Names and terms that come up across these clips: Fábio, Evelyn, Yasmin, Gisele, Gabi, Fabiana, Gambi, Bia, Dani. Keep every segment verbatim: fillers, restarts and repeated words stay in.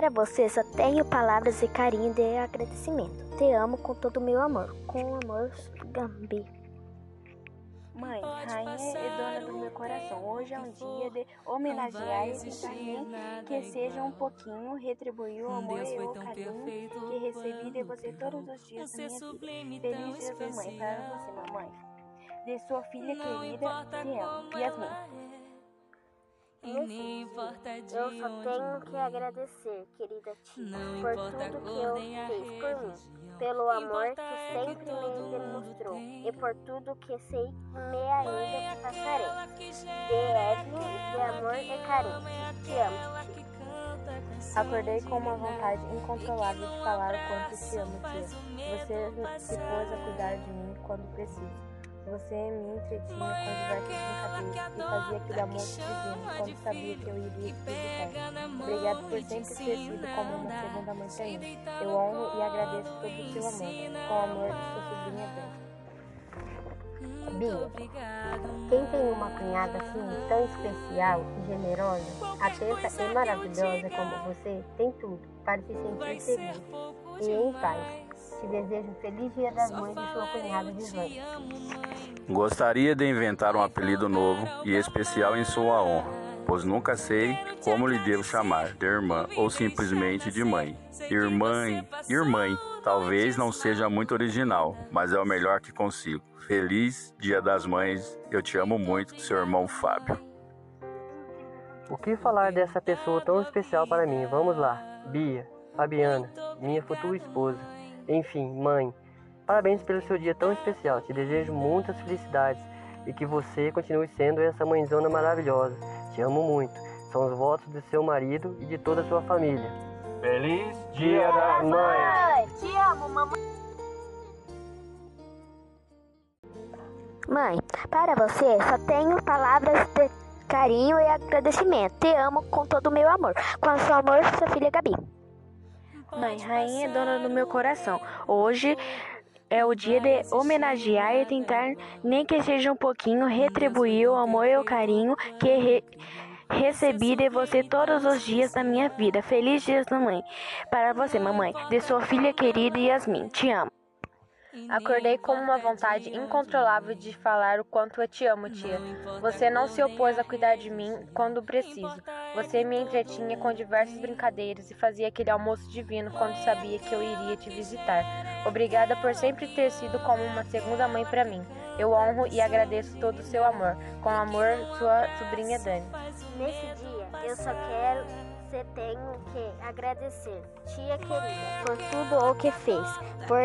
Para você só tenho palavras de carinho e de agradecimento. Te amo com todo o meu amor. Com o amor, Gambi. Mãe, rainha e dona do meu coração, hoje é um dia de homenagear e tentar que seja um pouquinho retribuir o amor e o carinho que recebi de você todos os dias da minha vida. Feliz dia da mãe, para você, mamãe. De sua filha querida, te amo, Yasmin. E nem importa de eu só tenho que agradecer, querida tia, por tudo que eu fiz por mim, pelo amor que sempre me demonstrou e por tudo que sei me ainda passarei. De Evelyn, de amor e carinho, te amo, tia. Acordei com uma vontade incontrolável de falar o quanto te amo, tia. Você se pôs a cuidar de mim quando preciso. Você me entretinha com diversos brincadeiros e fazia aquele amor divino quando sabia que eu iria te visitar. Obrigado por sempre ter sido como uma segunda mãe para mim. Eu honro e agradeço todo o seu amor, com o amor de sua sobrinha Dani. Bia, quem tem uma cunhada assim tão especial e generosa, atenta e maravilhosa como você, tem tudo para se sentir seguro e em paz. Te desejo um feliz dia das mães e sua cunhada Gisele. Gostaria de inventar um apelido novo e especial em sua honra, pois nunca sei como lhe devo chamar, de irmã ou simplesmente de mãe. Irmã, irmã, talvez não seja muito original, mas é o melhor que consigo. Feliz dia das mães, eu te amo muito, seu irmão Fábio. O que falar dessa pessoa tão especial para mim? Vamos lá, Bia, Fabiana, minha futura esposa. Enfim, mãe, parabéns pelo seu dia tão especial. Te desejo muitas felicidades e que você continue sendo essa mãezona maravilhosa. Te amo muito. São os votos do seu marido e de toda a sua família. Feliz Dia da Mãe! Te amo, mamãe! Mãe, para você só tenho palavras de carinho e agradecimento. Te amo com todo o meu amor. Com o seu amor, sua filha Gabi. Mãe, rainha e dona do meu coração, hoje é o dia de homenagear e tentar, nem que seja um pouquinho, retribuir o amor e o carinho que re recebi de você todos os dias da minha vida. Feliz dia da mãe, para você, mamãe, de sua filha querida Yasmin, te amo. Acordei com uma vontade incontrolável de falar o quanto eu te amo, tia. Você não se opôs a cuidar de mim quando preciso. Você me entretinha com diversas brincadeiras e fazia aquele almoço divino quando sabia que eu iria te visitar. Obrigada por sempre ter sido como uma segunda mãe para mim. Eu honro e agradeço todo o seu amor. Com amor, sua sobrinha Dani. Nesse dia, eu só quero... Você tem que agradecer, tia querida, por tudo o que fez, por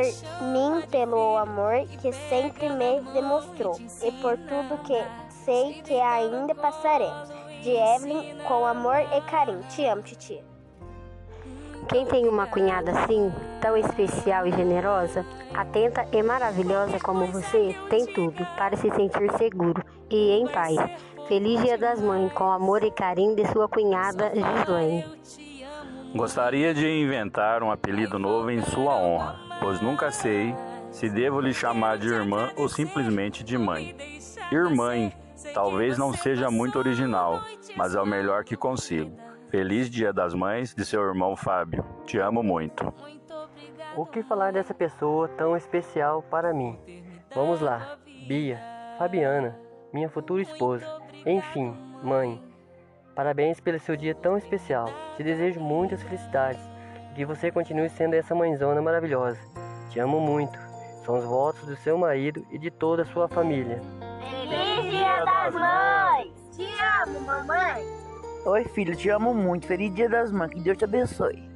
mim pelo amor que sempre me demonstrou e por tudo que sei que ainda passaremos. De Evelyn, com amor e carinho, te amo, titia. Quem tem uma cunhada assim, tão especial e generosa, atenta e maravilhosa como você, tem tudo para se sentir seguro e em paz. Feliz Dia das Mães, com amor e carinho de sua cunhada Gisele. Gostaria de inventar um apelido novo em sua honra, pois nunca sei se devo lhe chamar de irmã ou simplesmente de mãe. Irmã, talvez não seja muito original, mas é o melhor que consigo. Feliz Dia das Mães de seu irmão Fábio. Te amo muito. O que falar dessa pessoa tão especial para mim? Vamos lá, Bia, Fabiana, minha futura esposa. Enfim, mãe, parabéns pelo seu dia tão especial. Te desejo muitas felicidades e que você continue sendo essa mãezona maravilhosa. Te amo muito. São os votos do seu marido e de toda a sua família. Feliz Dia das Mães! Te amo, mamãe! Oi, filho, te amo muito. Feliz Dia das Mães, que Deus te abençoe.